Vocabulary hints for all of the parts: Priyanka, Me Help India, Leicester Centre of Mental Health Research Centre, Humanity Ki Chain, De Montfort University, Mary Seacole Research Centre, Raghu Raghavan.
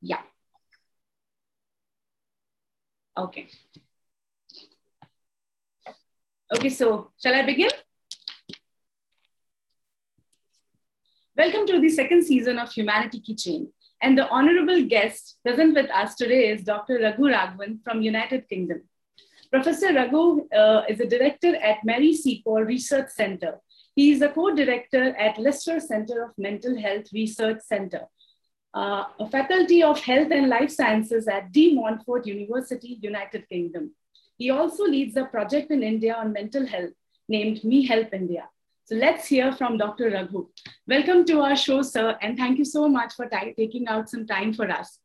Yeah. Okay. Okay, so shall I begin? Welcome to the second season of Humanity Ki Chain. And the honorable guest present with us today is Dr. Raghu Raghavan from United Kingdom. Professor Raghu is a director at Mary Seacole Research Centre. He is a co-director at Leicester Centre of Mental Health Research Centre, a faculty of health and life sciences at De Montfort University, United Kingdom. He also leads a project in India on mental health named Me Help India. So let's hear from Dr. Raghu. Welcome to our show, sir, and thank you so much for taking out some time for us.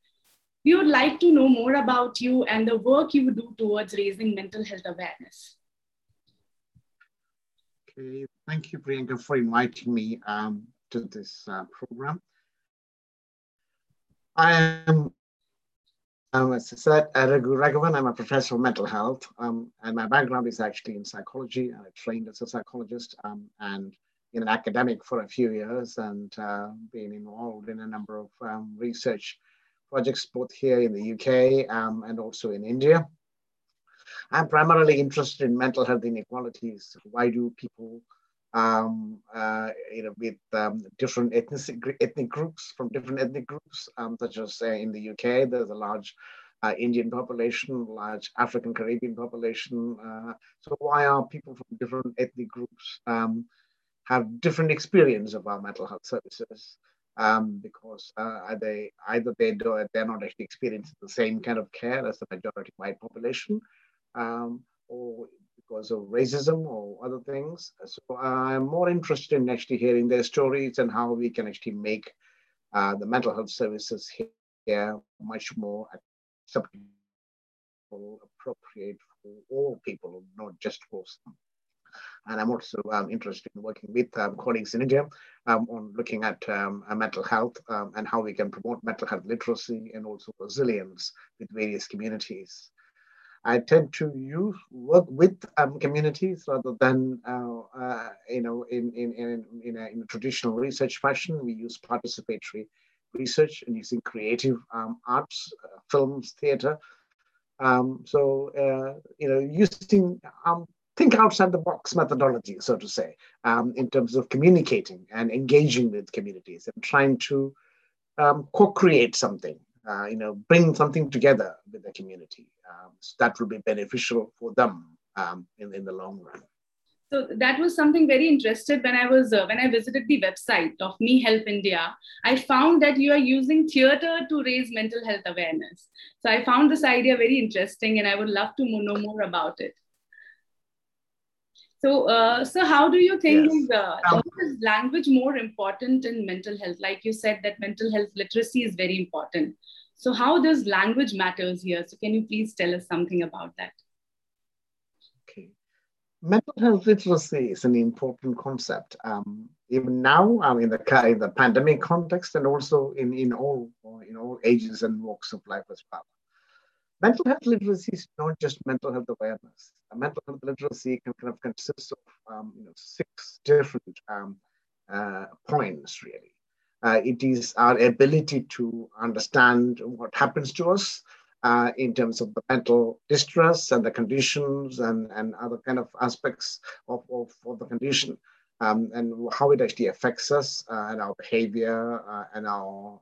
We would like to know more about you and the work you do towards raising mental health awareness. Okay, thank you, Priyanka, for inviting me to this program. I am, as I said, Raghu Raghavan. I'm a professor of mental health, and my background is actually in psychology. I trained as a psychologist and in an academic for a few years, and been involved in a number of research projects both here in the UK and also in India. I'm primarily interested in mental health inequalities. Why do people with different ethnic groups, from different ethnic groups, such as in the UK, there's a large Indian population, large African Caribbean population. So why are people from different ethnic groups have different experience of our mental health services? Because they're not actually experiencing the same kind of care as the majority white population, or because of racism or other things. So I'm more interested in actually hearing their stories and how we can actually make the mental health services here much more acceptable, appropriate for all people, not just for some. And I'm also interested in working with colleagues in India on looking at mental health and how we can promote mental health literacy and also resilience with various communities. I tend to work with communities rather than, in a traditional research fashion. We use participatory research and using creative arts, films, theater. Using think outside the box methodology, so to say, in terms of communicating and engaging with communities and trying to co-create something, bring something together with the community. So that will be beneficial for them in the long run. So that was something very interesting when I visited the website of Me Help India. I found that you are using theatre to raise mental health awareness. So I found this idea very interesting, and I would love to know more about it. So, so how do you think is language more important in mental health? Like you said that mental health literacy is very important. So how does language matters here? So can you please tell us something about that? Okay. Mental health literacy is an important concept. Even now, in the pandemic context, and also in all ages and walks of life as well. Mental health literacy is not just mental health awareness. Mental health literacy kind of consists of 6 different points, really. It is our ability to understand what happens to us in terms of the mental distress and the conditions and other kind of aspects of the condition and how it actually affects us and our behavior and our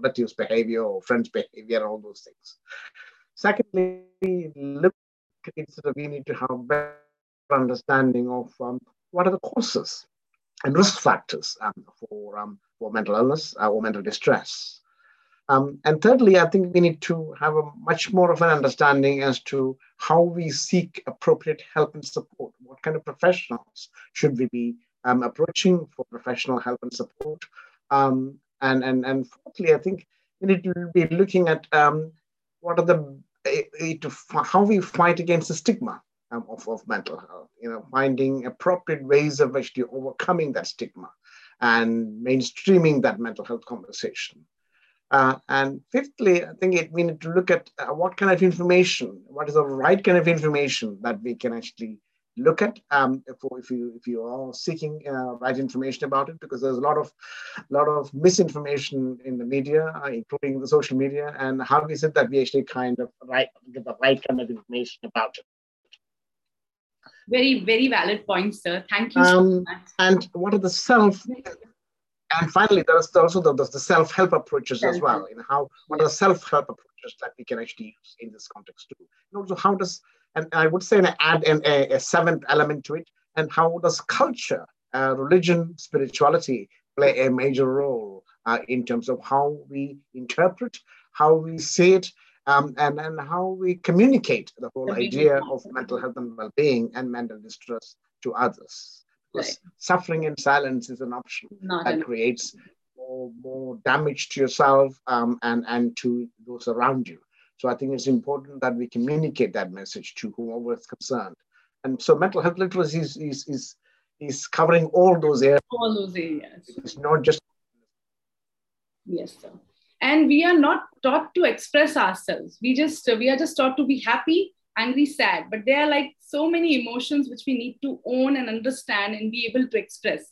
relatives' behavior or friends' behavior, all those things. Secondly, we need to have a better understanding of what are the causes and risk factors for mental illness or mental distress. And thirdly, I think we need to have a much more of an understanding as to how we seek appropriate help and support. What kind of professionals should we be approaching for professional help and support? And fourthly, I think we need to be looking at how we fight against the stigma of mental health, finding appropriate ways of actually overcoming that stigma and mainstreaming that mental health conversation. And fifthly, I think we need to look at what is the right kind of information that we can actually look at if you are seeking right information about it, because there's a lot of misinformation in the media, including the social media. And how is it that we actually kind of get the right kind of information about it? Very, very valid point, sir. Thank you so much. And what are the self? And finally, there is also the self-help approaches as well. You know, what are the self-help approaches that we can actually use in this context too? And also, how does, and I would say add a seventh element to it, and how does culture, religion, spirituality play a major role in terms of how we interpret, how we see it, and how we communicate the whole idea of mental health and well-being and mental distress to others. Because suffering in silence is an option that creates more damage to yourself and to those around you. So I think it's important that we communicate that message to whoever is concerned. And so mental health literacy is covering all those areas. All those areas. It's not just... Yes, sir. And we are not taught to express ourselves. We are just taught to be happy, angry, sad. But there are like so many emotions which we need to own and understand and be able to express.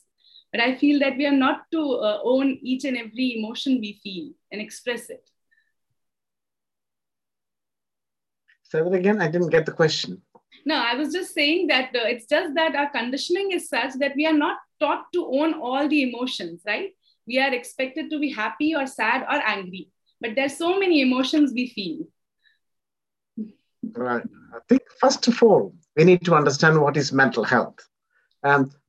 But I feel that we are not to own each and every emotion we feel and express it. Say that again, I didn't get the question. No, I was just saying that it's just that our conditioning is such that we are not taught to own all the emotions, right? We are expected to be happy or sad or angry, but there's so many emotions we feel. Right. I think first of all, we need to understand what is mental health,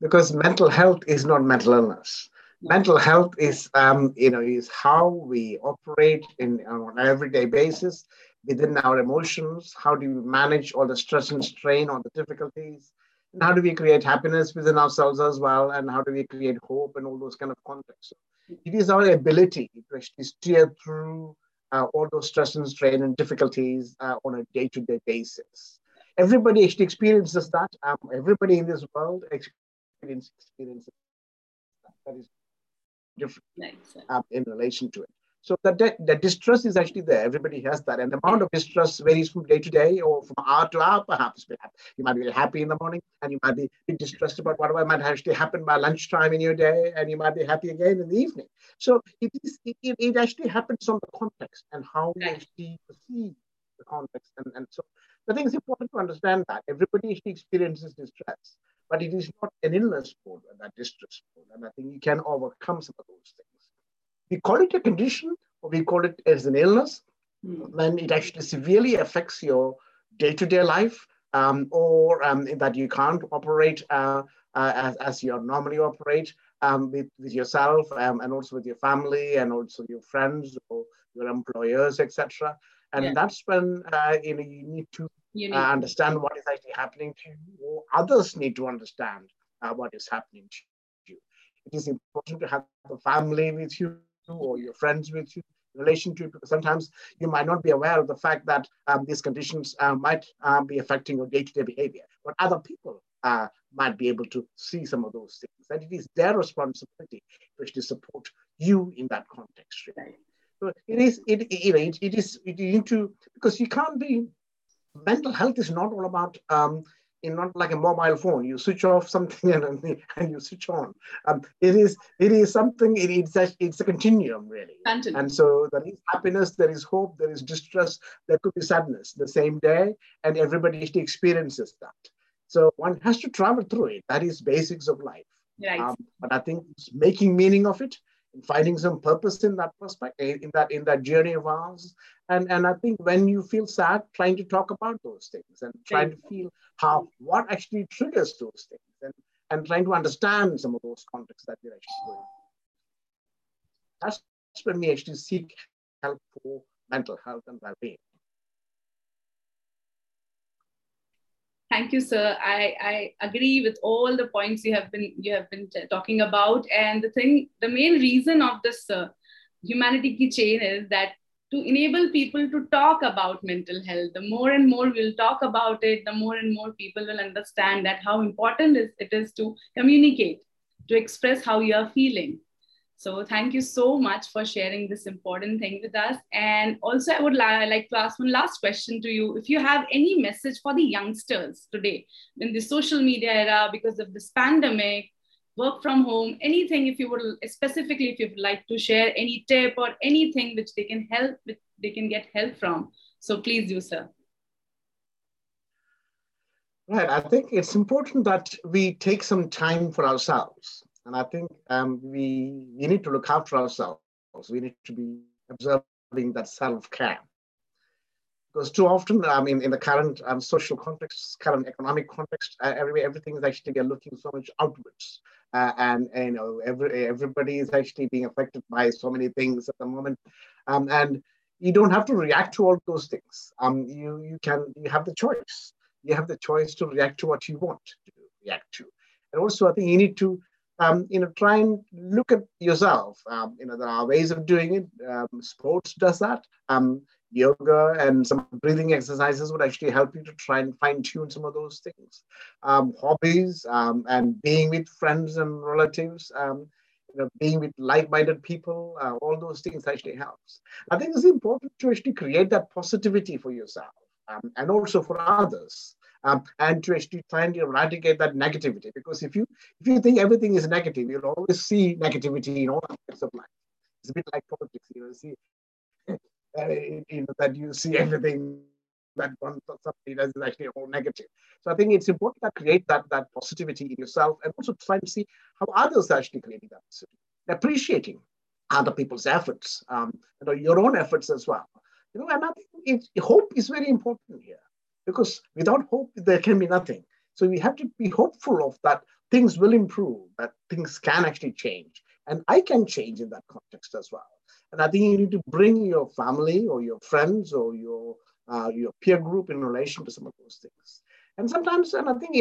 because mental health is not mental illness. Mental health is how we operate on an everyday basis within our emotions. How do we manage all the stress and strain or the difficulties? And how do we create happiness within ourselves as well? And how do we create hope and all those kind of contexts? So it is our ability to actually steer through all those stress and strain and difficulties on a day-to-day basis. Everybody actually experiences that. Everybody in this world experiences that is different in relation to it. So the distress is actually there. Everybody has that. And the amount of distress varies from day to day or from hour to hour, perhaps. You might be happy in the morning and you might be distressed about whatever might actually happen by lunchtime in your day, and you might be happy again in the evening. So it actually happens on the context and how we actually perceive the context. And so I think it's important to understand that everybody experiences distress, but it is not an illness mode, that distress mode. And I think you can overcome some of those things. We call it a condition or we call it as an illness when it actually severely affects your day-to-day life or in that you can't operate as you normally operate with yourself and also with your family and also your friends or your employers, etc. And that's when you need to understand what is actually happening to you, or others need to understand what is happening to you. It is important to have the family with you or your friends with you in relation to it, because sometimes you might not be aware of the fact that these conditions might be affecting your day-to-day behavior, but other people might be able to see some of those things, and it is their responsibility to support you in that context. Really. So because you can't be, mental health is not all about not like a mobile phone. You switch off something and you switch on. It is something. It's a continuum, really. And so there is happiness, there is hope, there is distress, there could be sadness the same day, and everybody experiences that. So one has to travel through it. That is basics of life. Right. But I think making meaning of it, and finding some purpose in that perspective, in that journey of ours. And I think when you feel sad, trying to talk about those things and trying to feel what actually triggers those things and trying to understand some of those contexts that you're actually doing. That's when we actually seek help for mental health and well-being. Thank you, sir. I agree with all the points you have been talking about. And the main reason of this Humanity Ki Chain is that to enable people to talk about mental health. The more and more we'll talk about it, the more and more people will understand that how important it is to communicate, to express how you are feeling. So thank you so much for sharing this important thing with us. And also I would like to ask one last question to you. If you have any message for the youngsters today in the social media era, because of this pandemic, work from home, anything, if you would specifically, if you'd like to share any tip or anything which they can help, which they can get help from. So please do, sir. Right, I think it's important that we take some time for ourselves. And I think we need to look after ourselves. We need to be observing that self-care. Because too often, I mean, in the current social context, current economic context, everything is actually looking so much outwards. And you know, everybody is actually being affected by so many things at the moment. And you don't have to react to all those things. You have the choice. You have the choice to react to what you want to react to. And also, I think you need to try and look at yourself. There are ways of doing it. Sports does that. Yoga and some breathing exercises would actually help you to try and fine-tune some of those things. Hobbies and being with friends and relatives, being with like-minded people, all those things actually helps. I think it's important to actually create that positivity for yourself and also for others. And to actually try and eradicate that negativity, because if you think everything is negative, you'll always see negativity in all aspects of life. It's a bit like politics, that you see everything that somebody does is actually all negative. So I think it's important to create that positivity in yourself, and also try and see how others are actually creating that positivity, appreciating other people's efforts, your own efforts as well. And I think hope is very important here. Because without hope, there can be nothing. So we have to be hopeful of that things will improve, that things can actually change. And I can change in that context as well. And I think you need to bring your family or your friends or your peer group in relation to some of those things. And sometimes, and I think,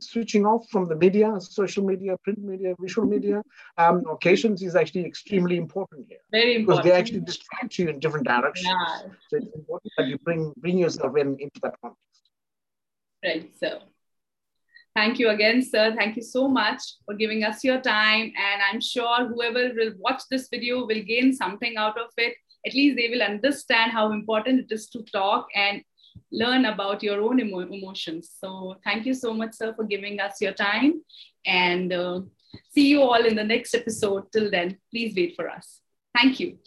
switching off from the media, social media, print media, visual media, occasions is actually extremely important here. Very important. Because they actually distract you in different directions. Yeah. So it's important that you bring yourself into that context. Right, so thank you again, sir. Thank you so much for giving us your time. And I'm sure whoever will watch this video will gain something out of it. At least they will understand how important it is to talk and learn about your own emotions. So thank you so much, sir, for giving us your time, and see you all in the next episode. Till then, please wait for us. Thank you.